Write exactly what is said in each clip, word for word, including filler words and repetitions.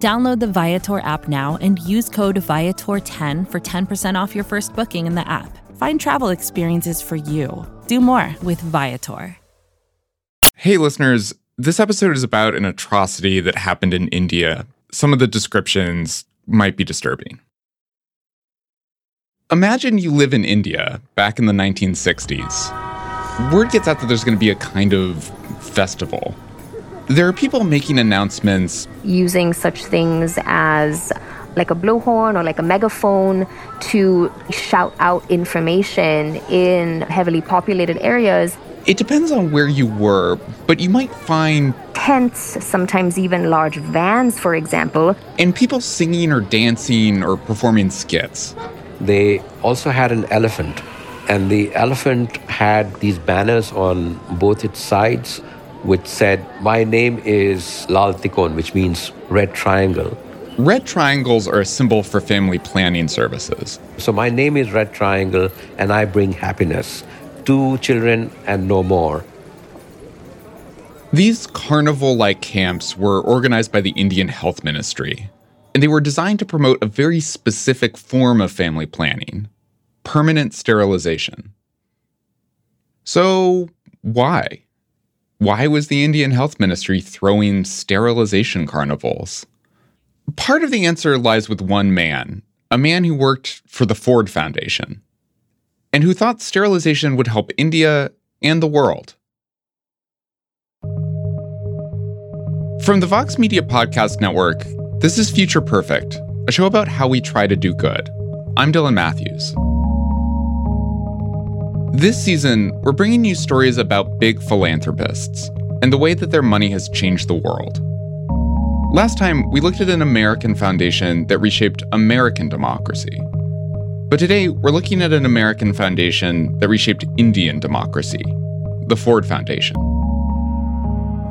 Download the Viator app now and use code Viator ten for ten percent off your first booking in the app. Find travel experiences for you. Do more with Viator. Hey, listeners. This episode is about an atrocity that happened in India. Some of the descriptions might be disturbing. Imagine you live in India back in the nineteen sixties. Word gets out that there's going to be a kind of festival. There are people making announcements using such things as like a blowhorn or like a megaphone to shout out information in heavily populated areas. It depends on where you were, but you might find tents, sometimes even large vans, for example. And people singing or dancing or performing skits. They also had an elephant, and the elephant had these banners on both its sides which said, "My name is Lal Tikon," which means red triangle. Red triangles are a symbol for family planning services. So my name is Red Triangle, and I bring happiness. Two children and no more. These carnival-like camps were organized by the Indian Health Ministry, and they were designed to promote a very specific form of family planning, permanent sterilization. So why? Why was the Indian Health Ministry throwing sterilization carnivals? Part of the answer lies with one man, a man who worked for the Ford Foundation, and who thought sterilization would help India and the world. From the Vox Media Podcast Network, this is Future Perfect, a show about how we try to do good. I'm Dylan Matthews. This season, we're bringing you stories about big philanthropists and the way that their money has changed the world. Last time, we looked at an American foundation that reshaped American democracy. But today, we're looking at an American foundation that reshaped Indian democracy, the Ford Foundation.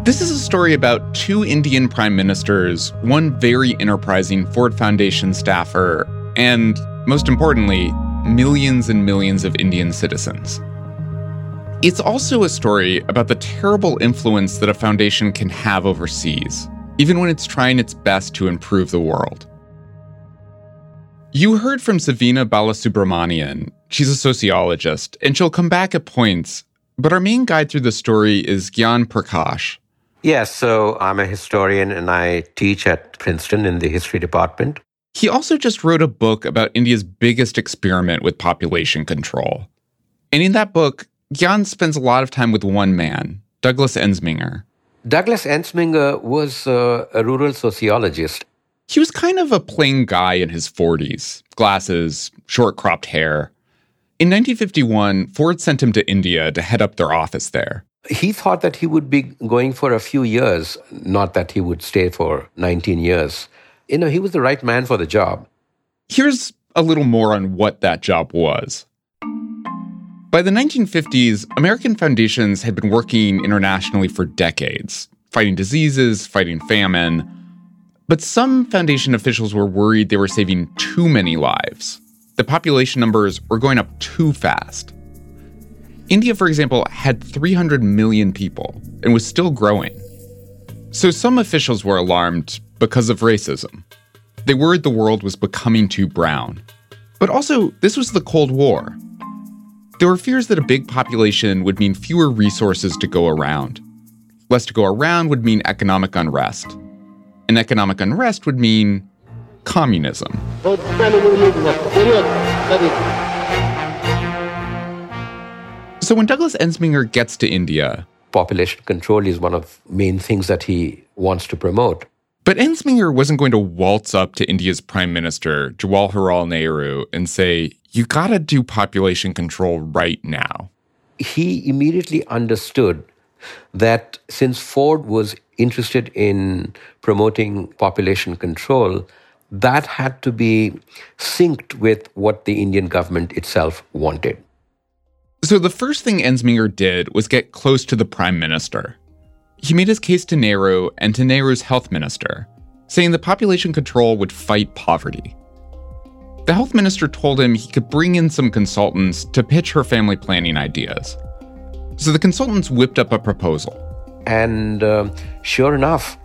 This is a story about two Indian prime ministers, one very enterprising Ford Foundation staffer, and, most importantly, millions and millions of Indian citizens. It's also a story about the terrible influence that a foundation can have overseas, even when it's trying its best to improve the world. You heard from Savina Balasubramanian. She's a sociologist, and she'll come back at points, but our main guide through the story is Gyan Prakash. Yes, yeah, so I'm a historian, and I teach at Princeton in the history department. He also just wrote a book about India's biggest experiment with population control. And in that book, Gyan spends a lot of time with one man, Douglas Ensminger. Douglas Ensminger was uh, a rural sociologist. He was kind of a plain guy in his forties, glasses, short-cropped hair. In nineteen fifty-one, Ford sent him to India to head up their office there. He thought that he would be going for a few years, not that he would stay for nineteen years. You know, he was the right man for the job. Here's a little more on what that job was. By the nineteen fifties, American foundations had been working internationally for decades, fighting diseases, fighting famine. But some foundation officials were worried they were saving too many lives. The population numbers were going up too fast. India, for example, had three hundred million people and was still growing. So some officials were alarmed because of racism. They worried the world was becoming too brown. But also, this was the Cold War. There were fears that a big population would mean fewer resources to go around. Less to go around would mean economic unrest. And economic unrest would mean communism. So when Douglas Ensminger gets to India, population control is one of the main things that he wants to promote. But Ensminger wasn't going to waltz up to India's prime minister, Jawaharlal Nehru, and say, "You gotta do population control right now." He immediately understood that since Ford was interested in promoting population control, that had to be synced with what the Indian government itself wanted. So the first thing Ensminger did was get close to the prime minister. He made his case to Nehru and to Nehru's health minister, saying the population control would fight poverty. The health minister told him he could bring in some consultants to pitch her family planning ideas. So the consultants whipped up a proposal. And uh, sure enough,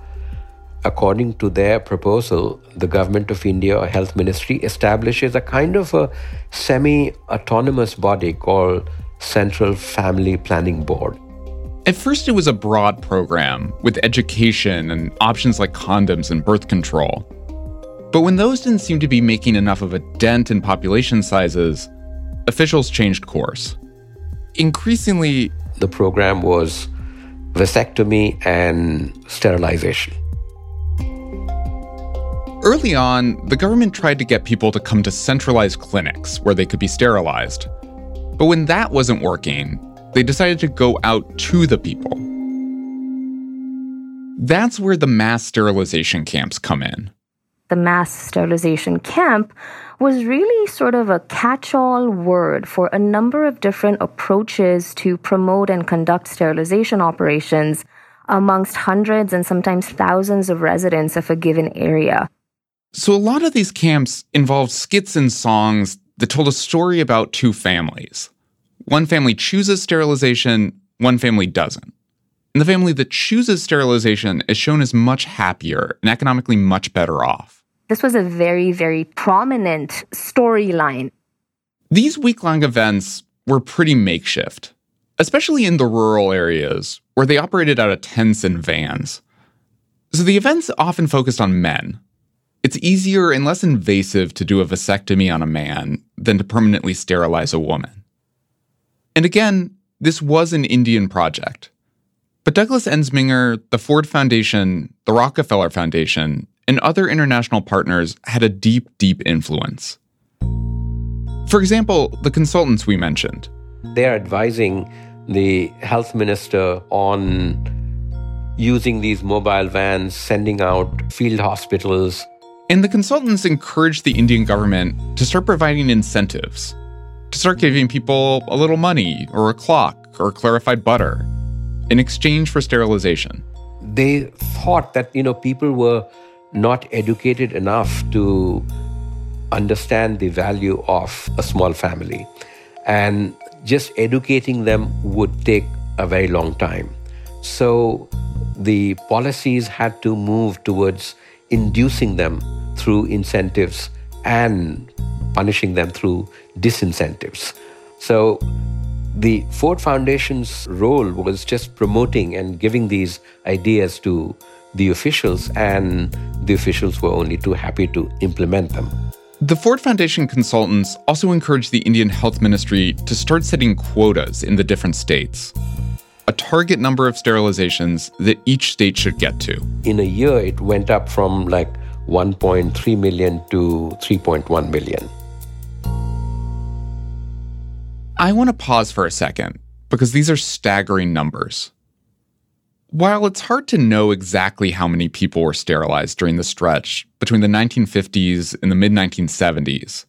according to their proposal, the government of India or health ministry establishes a kind of a semi-autonomous body called Central Family Planning Board. At first, it was a broad program with education and options like condoms and birth control. But when those didn't seem to be making enough of a dent in population sizes, officials changed course. Increasingly, the program was vasectomy and sterilization. Early on, the government tried to get people to come to centralized clinics where they could be sterilized. But when that wasn't working, they decided to go out to the people. That's where the mass sterilization camps come in. The mass sterilization camp was really sort of a catch-all word for a number of different approaches to promote and conduct sterilization operations amongst hundreds and sometimes thousands of residents of a given area. So a lot of these camps involved skits and songs that told a story about two families. One family chooses sterilization, one family doesn't. And the family that chooses sterilization is shown as much happier and economically much better off. This was a very, very prominent storyline. These week-long events were pretty makeshift, especially in the rural areas where they operated out of tents and vans. So the events often focused on men. It's easier and less invasive to do a vasectomy on a man than to permanently sterilize a woman. And again, this was an Indian project. But Douglas Ensminger, the Ford Foundation, the Rockefeller Foundation, and other international partners had a deep, deep influence. For example, the consultants we mentioned. They're advising the health minister on using these mobile vans, sending out field hospitals. And the consultants encouraged the Indian government to start providing incentives, to start giving people a little money or a clock or clarified butter in exchange for sterilization. They thought that, you know, people were not educated enough to understand the value of a small family. And just educating them would take a very long time. So the policies had to move towards inducing them through incentives and punishing them through disincentives. So the Ford Foundation's role was just promoting and giving these ideas to the officials, and the officials were only too happy to implement them. The Ford Foundation consultants also encouraged the Indian Health Ministry to start setting quotas in the different states, a target number of sterilizations that each state should get to. In a year, it went up from like one point three million to three point one million. I want to pause for a second, because these are staggering numbers. While it's hard to know exactly how many people were sterilized during the stretch between the nineteen fifties and the mid-nineteen seventies,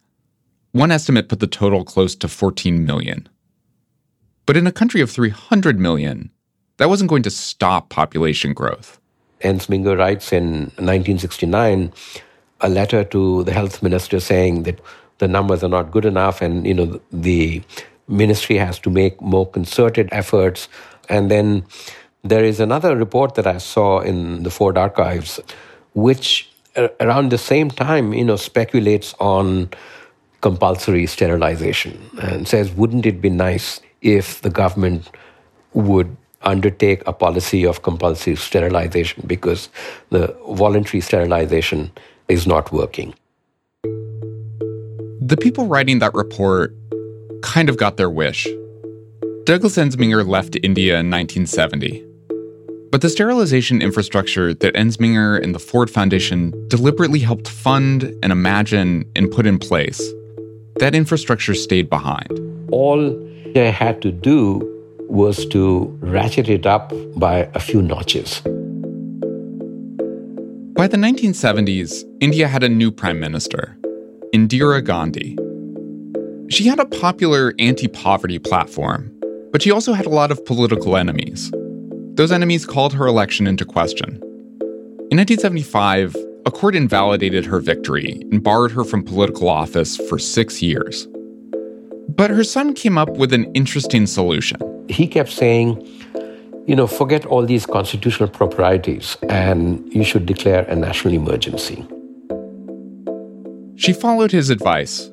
one estimate put the total close to fourteen million. But in a country of three hundred million, that wasn't going to stop population growth. Ensminger writes in nineteen sixty-nine a letter to the health minister saying that the numbers are not good enough and, you know, the ministry has to make more concerted efforts. And then there is another report that I saw in the Ford archives, which around the same time, you know, speculates on compulsory sterilization and says, wouldn't it be nice if the government would undertake a policy of compulsory sterilization because the voluntary sterilization is not working. The people writing that report kind of got their wish. Douglas Ensminger left India in nineteen seventy. But the sterilization infrastructure that Ensminger and the Ford Foundation deliberately helped fund and imagine and put in place, that infrastructure stayed behind. All they had to do was to ratchet it up by a few notches. By By the nineteen seventies, India had a new prime minister, Indira Gandhi. She had a popular anti-poverty platform, but she also had a lot of political enemies. Those enemies called her election into question. In nineteen seventy-five, a court invalidated her victory and barred her from political office for six years. But her son came up with an interesting solution. He kept saying, you know, forget all these constitutional proprieties and you should declare a national emergency. She followed his advice.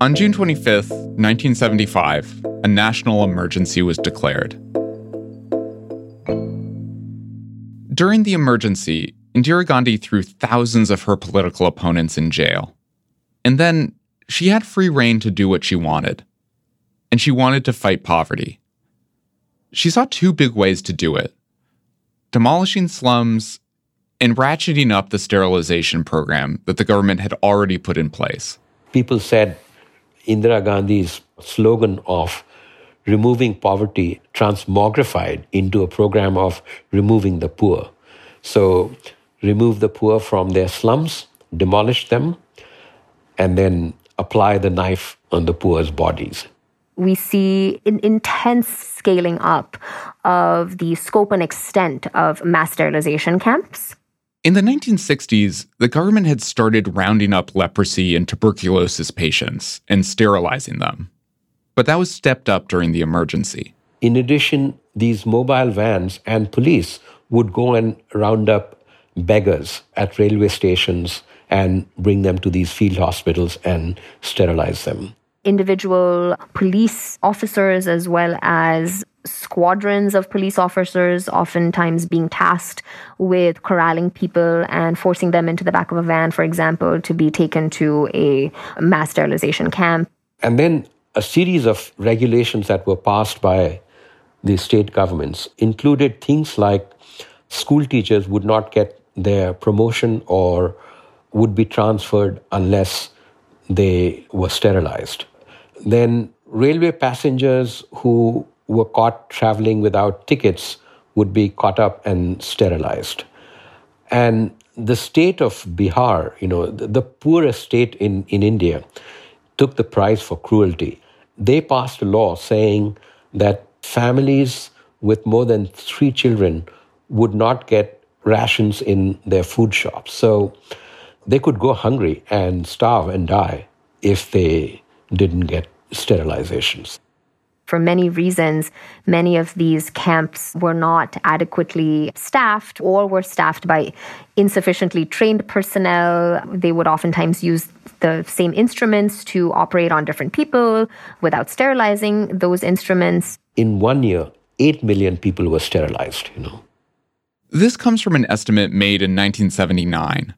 On June twenty-fifth, nineteen seventy-five, a national emergency was declared. During the emergency, Indira Gandhi threw thousands of her political opponents in jail. And then she had free rein to do what she wanted. And she wanted to fight poverty. She saw two big ways to do it: demolishing slums and ratcheting up the sterilization program that the government had already put in place. People said Indira Gandhi's slogan of removing poverty transmogrified into a program of removing the poor. So remove the poor from their slums, demolish them, and then apply the knife on the poor's bodies. We see an intense scaling up of the scope and extent of mass sterilization camps. In the nineteen sixties, the government had started rounding up leprosy and tuberculosis patients and sterilizing them. But that was stepped up during the emergency. In addition, these mobile vans and police would go and round up beggars at railway stations and bring them to these field hospitals and sterilize them. Individual police officers, as well as squadrons of police officers, oftentimes being tasked with corralling people and forcing them into the back of a van, for example, to be taken to a mass sterilization camp. And then a series of regulations that were passed by the state governments included things like school teachers would not get their promotion or would be transferred unless they were sterilized. Then railway passengers who were caught traveling without tickets would be caught up and sterilized. And the state of Bihar, you know, the, the poorest state in, in India, took the prize for cruelty. They passed a law saying that families with more than three children would not get rations in their food shops. So they could go hungry and starve and die if they didn't get sterilizations. For many reasons, many of these camps were not adequately staffed or were staffed by insufficiently trained personnel. They would oftentimes use the same instruments to operate on different people without sterilizing those instruments. In one year, eight million people were sterilized, you know. This comes from an estimate made in nineteen seventy-nine.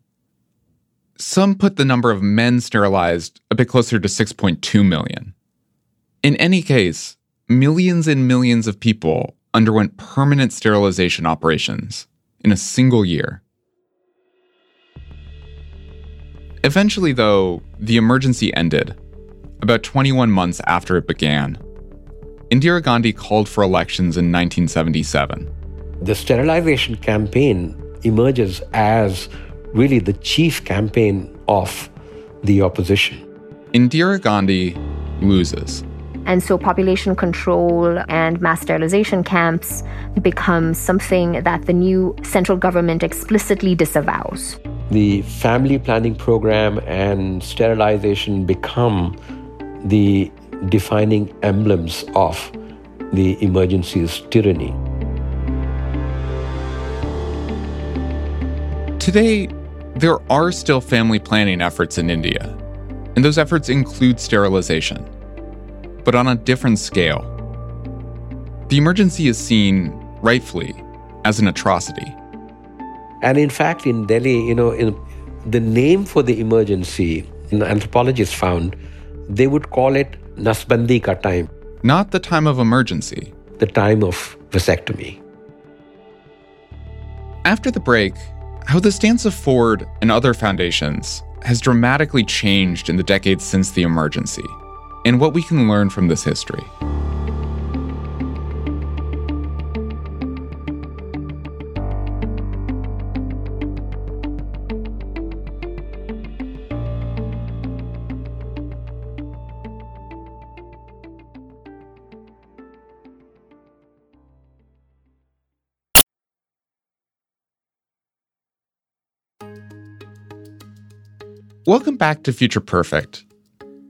Some put the number of men sterilized a bit closer to six point two million. In any case, millions and millions of people underwent permanent sterilization operations in a single year. Eventually, though, the emergency ended, about twenty-one months after it began. Indira Gandhi called for elections in nineteen seventy-seven. The sterilization campaign emerges as really the chief campaign of the opposition. Indira Gandhi loses. And so population control and mass sterilization camps become something that the new central government explicitly disavows. The family planning program and sterilization become the defining emblems of the emergency's tyranny. Today, there are still family planning efforts in India, and those efforts include sterilization, but on a different scale. The emergency is seen, rightfully, as an atrocity. And in fact, in Delhi, you know, in the name for the emergency, anthropologists found, they would call it Nasbandi ka time. Not the time of emergency. The time of vasectomy. After the break, how the stance of Ford and other foundations has dramatically changed in the decades since the emergency, and what we can learn from this history. Welcome back to Future Perfect.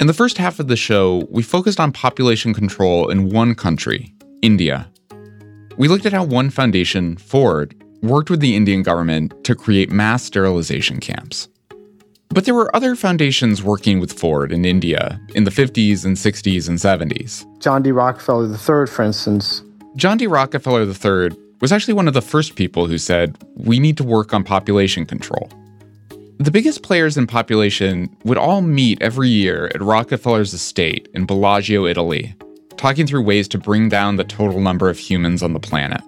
In the first half of the show, we focused on population control in one country, India. We looked at how one foundation, Ford, worked with the Indian government to create mass sterilization camps. But there were other foundations working with Ford in India in the fifties and sixties and seventies. John D. Rockefeller the third, for instance. John D. Rockefeller the third was actually one of the first people who said, we need to work on population control. The biggest players in population would all meet every year at Rockefeller's estate in Bellagio, Italy, talking through ways to bring down the total number of humans on the planet.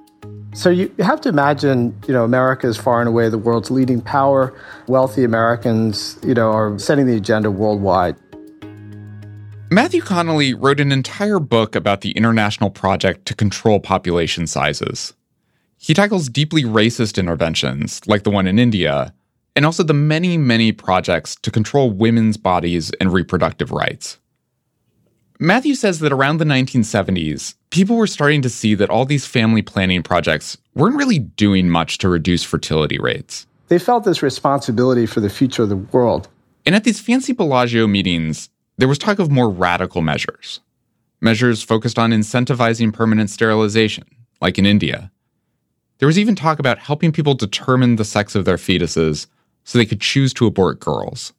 So you have to imagine, you know, America is far and away the world's leading power. Wealthy Americans, you know, are setting the agenda worldwide. Matthew Connelly wrote an entire book about the international project to control population sizes. He tackles deeply racist interventions, like the one in India, and also the many, many projects to control women's bodies and reproductive rights. Matthew says that around the nineteen seventies, people were starting to see that all these family planning projects weren't really doing much to reduce fertility rates. They felt this responsibility for the future of the world. And at these fancy Bellagio meetings, there was talk of more radical measures. Measures focused on incentivizing permanent sterilization, like in India. There was even talk about helping people determine the sex of their fetuses so they could choose to abort girls.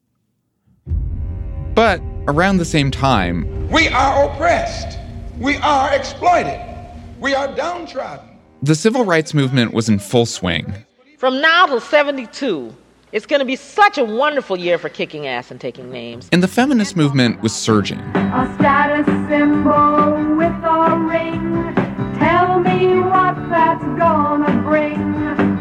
But around the same time, we are oppressed, we are exploited, we are downtrodden. The civil rights movement was in full swing. From now till seventy-two, it's going to be such a wonderful year for kicking ass and taking names. And the feminist movement was surging. A status symbol with a ring. Tell me what that's gonna bring.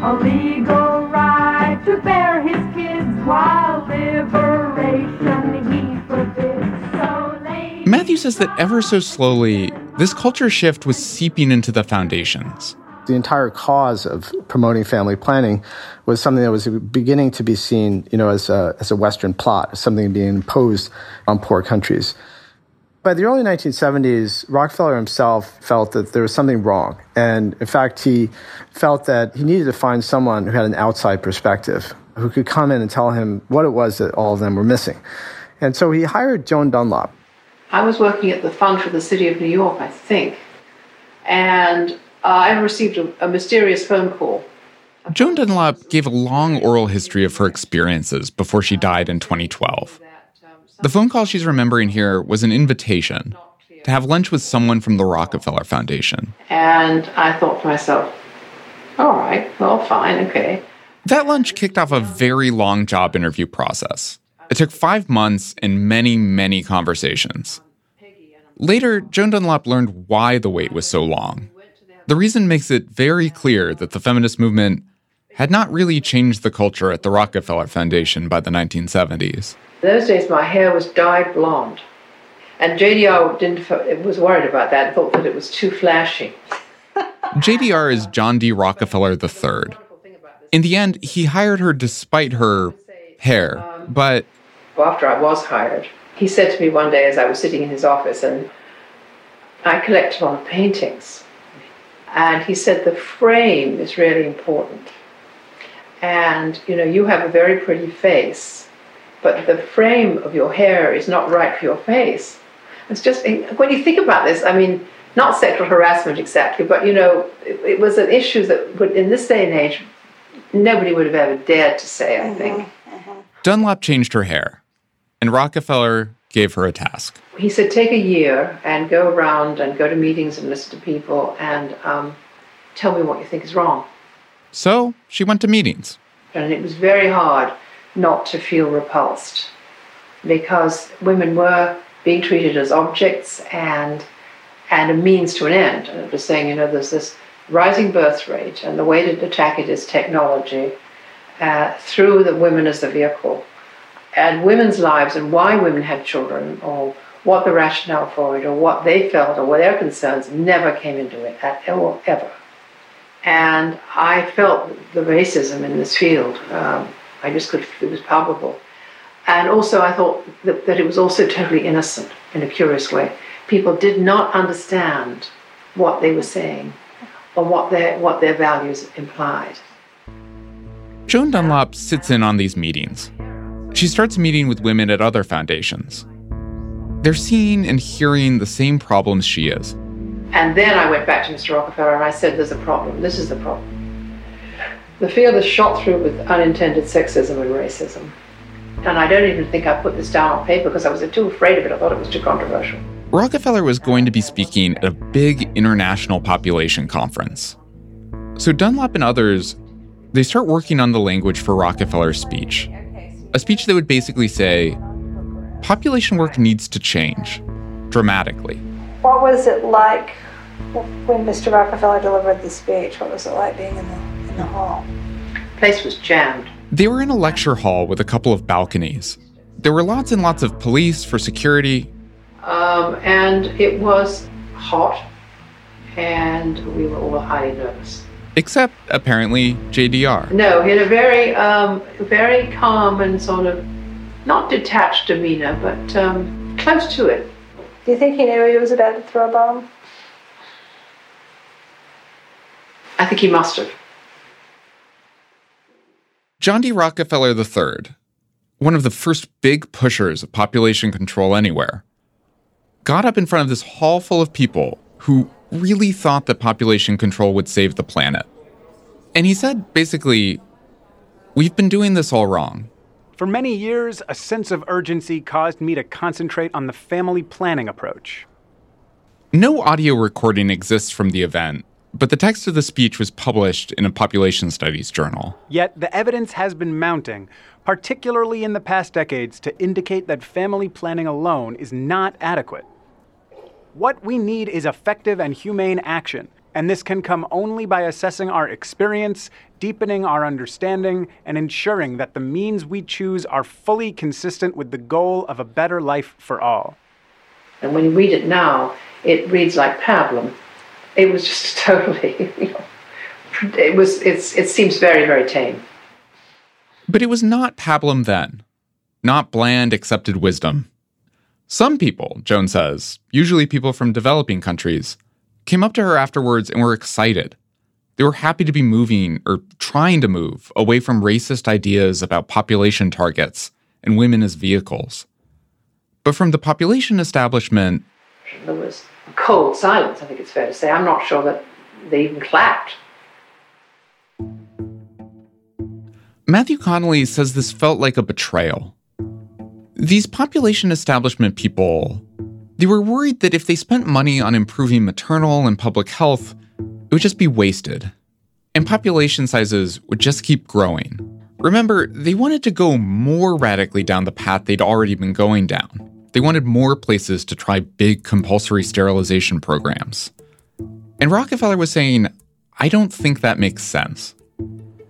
A legal right to bear his kids while liberation he forbids. So late. Matthew says that ever so slowly, this culture shift was seeping into the foundations. The entire cause of promoting family planning was something that was beginning to be seen, you know, as a, as a Western plot, something being imposed on poor countries. By the early nineteen seventies, Rockefeller himself felt that there was something wrong. And in fact, he felt that he needed to find someone who had an outside perspective, who could come in and tell him what it was that all of them were missing. And so he hired Joan Dunlop. I was working at the fund for the city of New York, I think, and uh, I received a, a mysterious phone call. Joan Dunlop gave a long oral history of her experiences before she died in twenty twelve. The phone call she's remembering here was an invitation to have lunch with someone from the Rockefeller Foundation. And I thought to myself, all right, well, fine, okay. That lunch kicked off a very long job interview process. It took five months and many, many conversations. Later, Joan Dunlop learned why the wait was so long. The reason makes it very clear that the feminist movement had not really changed the culture at the Rockefeller Foundation by the nineteen seventies. In those days, my hair was dyed blonde, and J D R didn't, was worried about that, thought that it was too flashy. J D R is John D. Rockefeller the third. In the end, he hired her despite her hair, but... After I was hired, he said to me one day as I was sitting in his office, and I collect a lot of paintings, and he said the frame is really important. And, you know, you have a very pretty face, but the frame of your hair is not right for your face. It's just, when you think about this, I mean, not sexual harassment exactly, but, you know, it, it was an issue that would, in this day and age, nobody would have ever dared to say, I think. Mm-hmm. Mm-hmm. Dunlop changed her hair, and Rockefeller gave her a task. He said, take a year and go around and go to meetings and listen to people and um, tell me what you think is wrong. So she went to meetings. And it was very hard not to feel repulsed because women were being treated as objects and and a means to an end. And it was saying, you know, there's this rising birth rate and the way to attack it is technology uh, through the women as the vehicle. And women's lives and why women had children or what the rationale for it or what they felt or what their concerns never came into it at all, ever. And I felt the racism in this field. Um, I just could, it was palpable. And also I thought that, that it was also totally innocent in a curious way. People did not understand what they were saying or what their, what their values implied. Joan Dunlop sits in on these meetings. She starts meeting with women at other foundations. They're seeing and hearing the same problems she is. And then I went back to Mister Rockefeller and I said, there's a problem. This is the problem. The field is shot through with unintended sexism and racism. And I don't even think I put this down on paper because I was too afraid of it. I thought it was too controversial. Rockefeller was going to be speaking at a big international population conference. So Dunlop and others, they start working on the language for Rockefeller's speech. A speech that would basically say, population work needs to change dramatically. What was it like when Mister Rockefeller delivered the speech? What was it like being in the, in the hall? The place was jammed. They were in a lecture hall with a couple of balconies. There were lots and lots of police for security. Um, and it was hot, and we were all highly nervous. Except, apparently, J D R. No, he had a very, um, very calm and sort of not detached demeanor, but um, close to it. Do you think he knew he was about to throw a bomb? I think he must have. John D. Rockefeller the third, one of the first big pushers of population control anywhere, got up in front of this hall full of people who really thought that population control would save the planet. And he said, basically, we've been doing this all wrong. For many years, a sense of urgency caused me to concentrate on the family planning approach. No audio recording exists from the event, but the text of the speech was published in a population studies journal. Yet the evidence has been mounting, particularly in the past decades, to indicate that family planning alone is not adequate. What we need is effective and humane action, and this can come only by assessing our experience, deepening our understanding, and ensuring that the means we choose are fully consistent with the goal of a better life for all. And when you read it now, it reads like pablum. It was just totally, you know, it was, it's, it seems very, very tame. But it was not pablum then. Not bland, accepted wisdom. Some people, Joan says, usually people from developing countries, came up to her afterwards and were excited. They were happy to be moving, or trying to move, away from racist ideas about population targets and women as vehicles. But from the population establishment... There was cold silence, I think it's fair to say. I'm not sure that they even clapped. Matthew Connelly says this felt like a betrayal. These population establishment people... They were worried that if they spent money on improving maternal and public health, it would just be wasted. And population sizes would just keep growing. Remember, they wanted to go more radically down the path they'd already been going down. They wanted more places to try big compulsory sterilization programs. And Rockefeller was saying, I don't think that makes sense.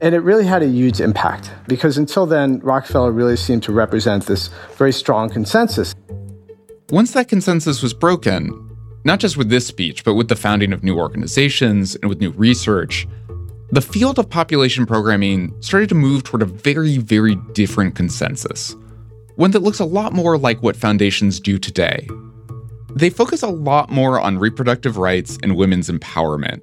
And it really had a huge impact, because until then, Rockefeller really seemed to represent this very strong consensus. Once that consensus was broken, not just with this speech, but with the founding of new organizations and with new research, the field of population programming started to move toward a very, very different consensus. One that looks a lot more like what foundations do today. They focus a lot more on reproductive rights and women's empowerment.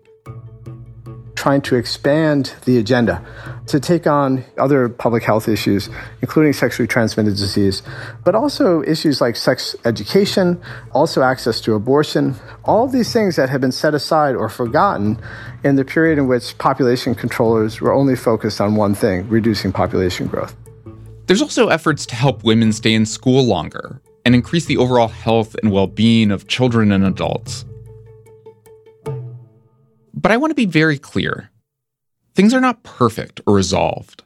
Trying to expand the agenda to take on other public health issues, including sexually transmitted disease, but also issues like sex education, also access to abortion, all these things that had been set aside or forgotten in the period in which population controllers were only focused on one thing, reducing population growth. There's also efforts to help women stay in school longer and increase the overall health and well-being of children and adults. But I want to be very clear. Things are not perfect or resolved.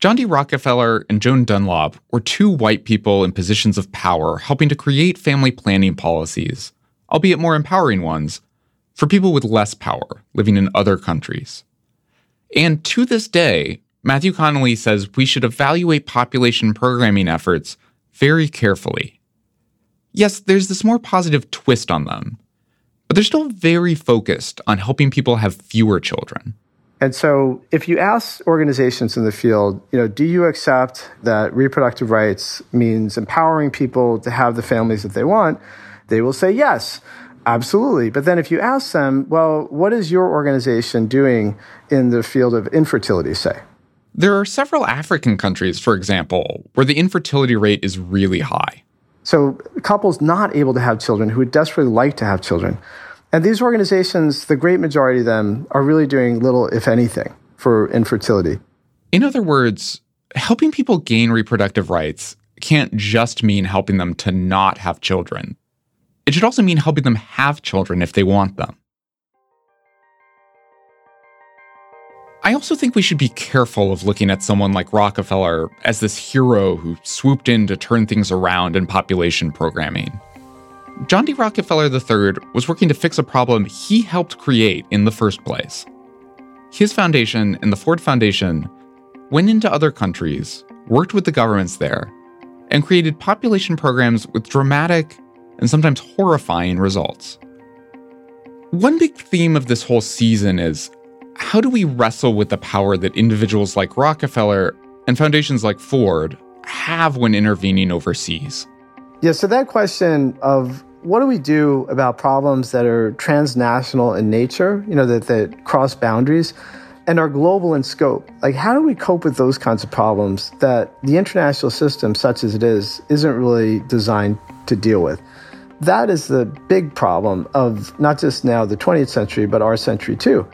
John D. Rockefeller and Joan Dunlop were two white people in positions of power helping to create family planning policies, albeit more empowering ones, for people with less power living in other countries. And to this day, Matthew Connelly says we should evaluate population programming efforts very carefully. Yes, there's this more positive twist on them. But they're still very focused on helping people have fewer children. And so if you ask organizations in the field, you know, do you accept that reproductive rights means empowering people to have the families that they want, they will say yes, absolutely. But then if you ask them, well, what is your organization doing in the field of infertility, say? There are several African countries, for example, where the infertility rate is really high. So couples not able to have children who would desperately like to have children. And these organizations, the great majority of them, are really doing little, if anything, for infertility. In other words, helping people gain reproductive rights can't just mean helping them to not have children. It should also mean helping them have children if they want them. I also think we should be careful of looking at someone like Rockefeller as this hero who swooped in to turn things around in population programming. John D. Rockefeller the third was working to fix a problem he helped create in the first place. His foundation and the Ford Foundation went into other countries, worked with the governments there, and created population programs with dramatic and sometimes horrifying results. One big theme of this whole season is, how do we wrestle with the power that individuals like Rockefeller and foundations like Ford have when intervening overseas? Yeah, so that question of what do we do about problems that are transnational in nature, you know, that, that cross boundaries, and are global in scope. Like, how do we cope with those kinds of problems that the international system, such as it is, isn't really designed to deal with? That is the big problem of not just now the twentieth century, but our century too.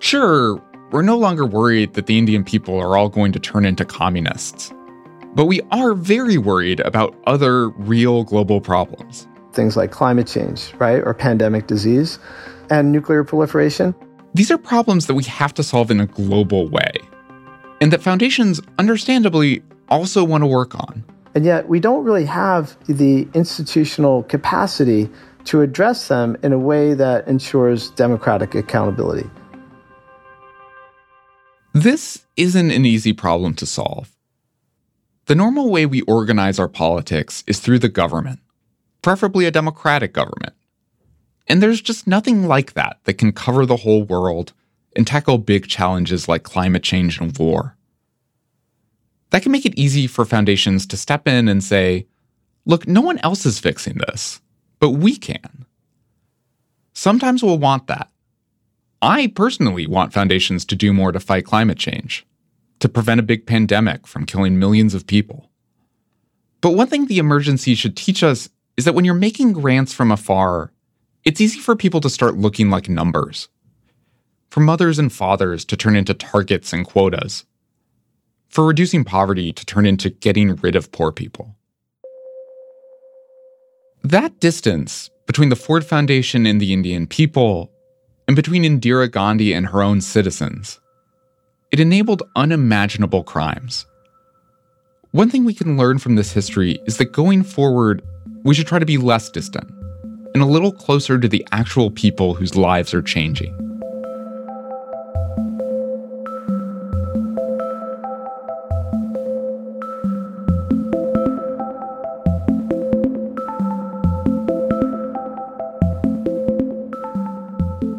Sure, we're no longer worried that the Indian people are all going to turn into communists. But we are very worried about other real global problems. Things like climate change, right? Or pandemic disease and nuclear proliferation. These are problems that we have to solve in a global way, and that foundations, understandably, also want to work on. And yet, we don't really have the institutional capacity to address them in a way that ensures democratic accountability. This isn't an easy problem to solve. The normal way we organize our politics is through the government, preferably a democratic government. And there's just nothing like that that can cover the whole world and tackle big challenges like climate change and war. That can make it easy for foundations to step in and say, look, no one else is fixing this, but we can. Sometimes we'll want that. I personally want foundations to do more to fight climate change, to prevent a big pandemic from killing millions of people. But one thing the emergency should teach us is that when you're making grants from afar, it's easy for people to start looking like numbers, for mothers and fathers to turn into targets and quotas, for reducing poverty to turn into getting rid of poor people. That distance between the Ford Foundation and the Indian people, and between Indira Gandhi and her own citizens, it enabled unimaginable crimes. One thing we can learn from this history is that going forward, we should try to be less distant and a little closer to the actual people whose lives are changing.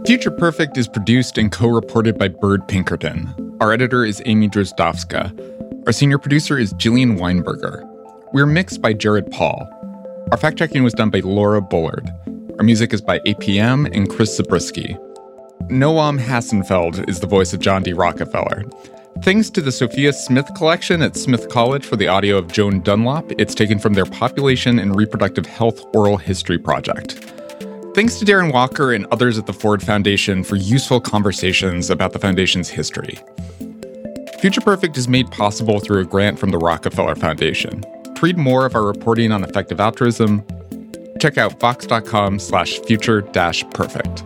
Future Perfect is produced and co-reported by Bird Pinkerton. Our editor is Amy Drozdowska. Our senior producer is Jillian Weinberger. We're mixed by Jared Paul. Our fact-checking was done by Laura Bullard. Our music is by A P M and Chris Zabriskie. Noam Hassenfeld is the voice of John D. Rockefeller. Thanks to the Sophia Smith Collection at Smith College for the audio of Joan Dunlop. It's taken from their Population and Reproductive Health Oral History Project. Thanks to Darren Walker and others at the Ford Foundation for useful conversations about the Foundation's history. Future Perfect is made possible through a grant from the Rockefeller Foundation. Read more of our reporting on effective altruism, check out vox dot com slash future dash perfect.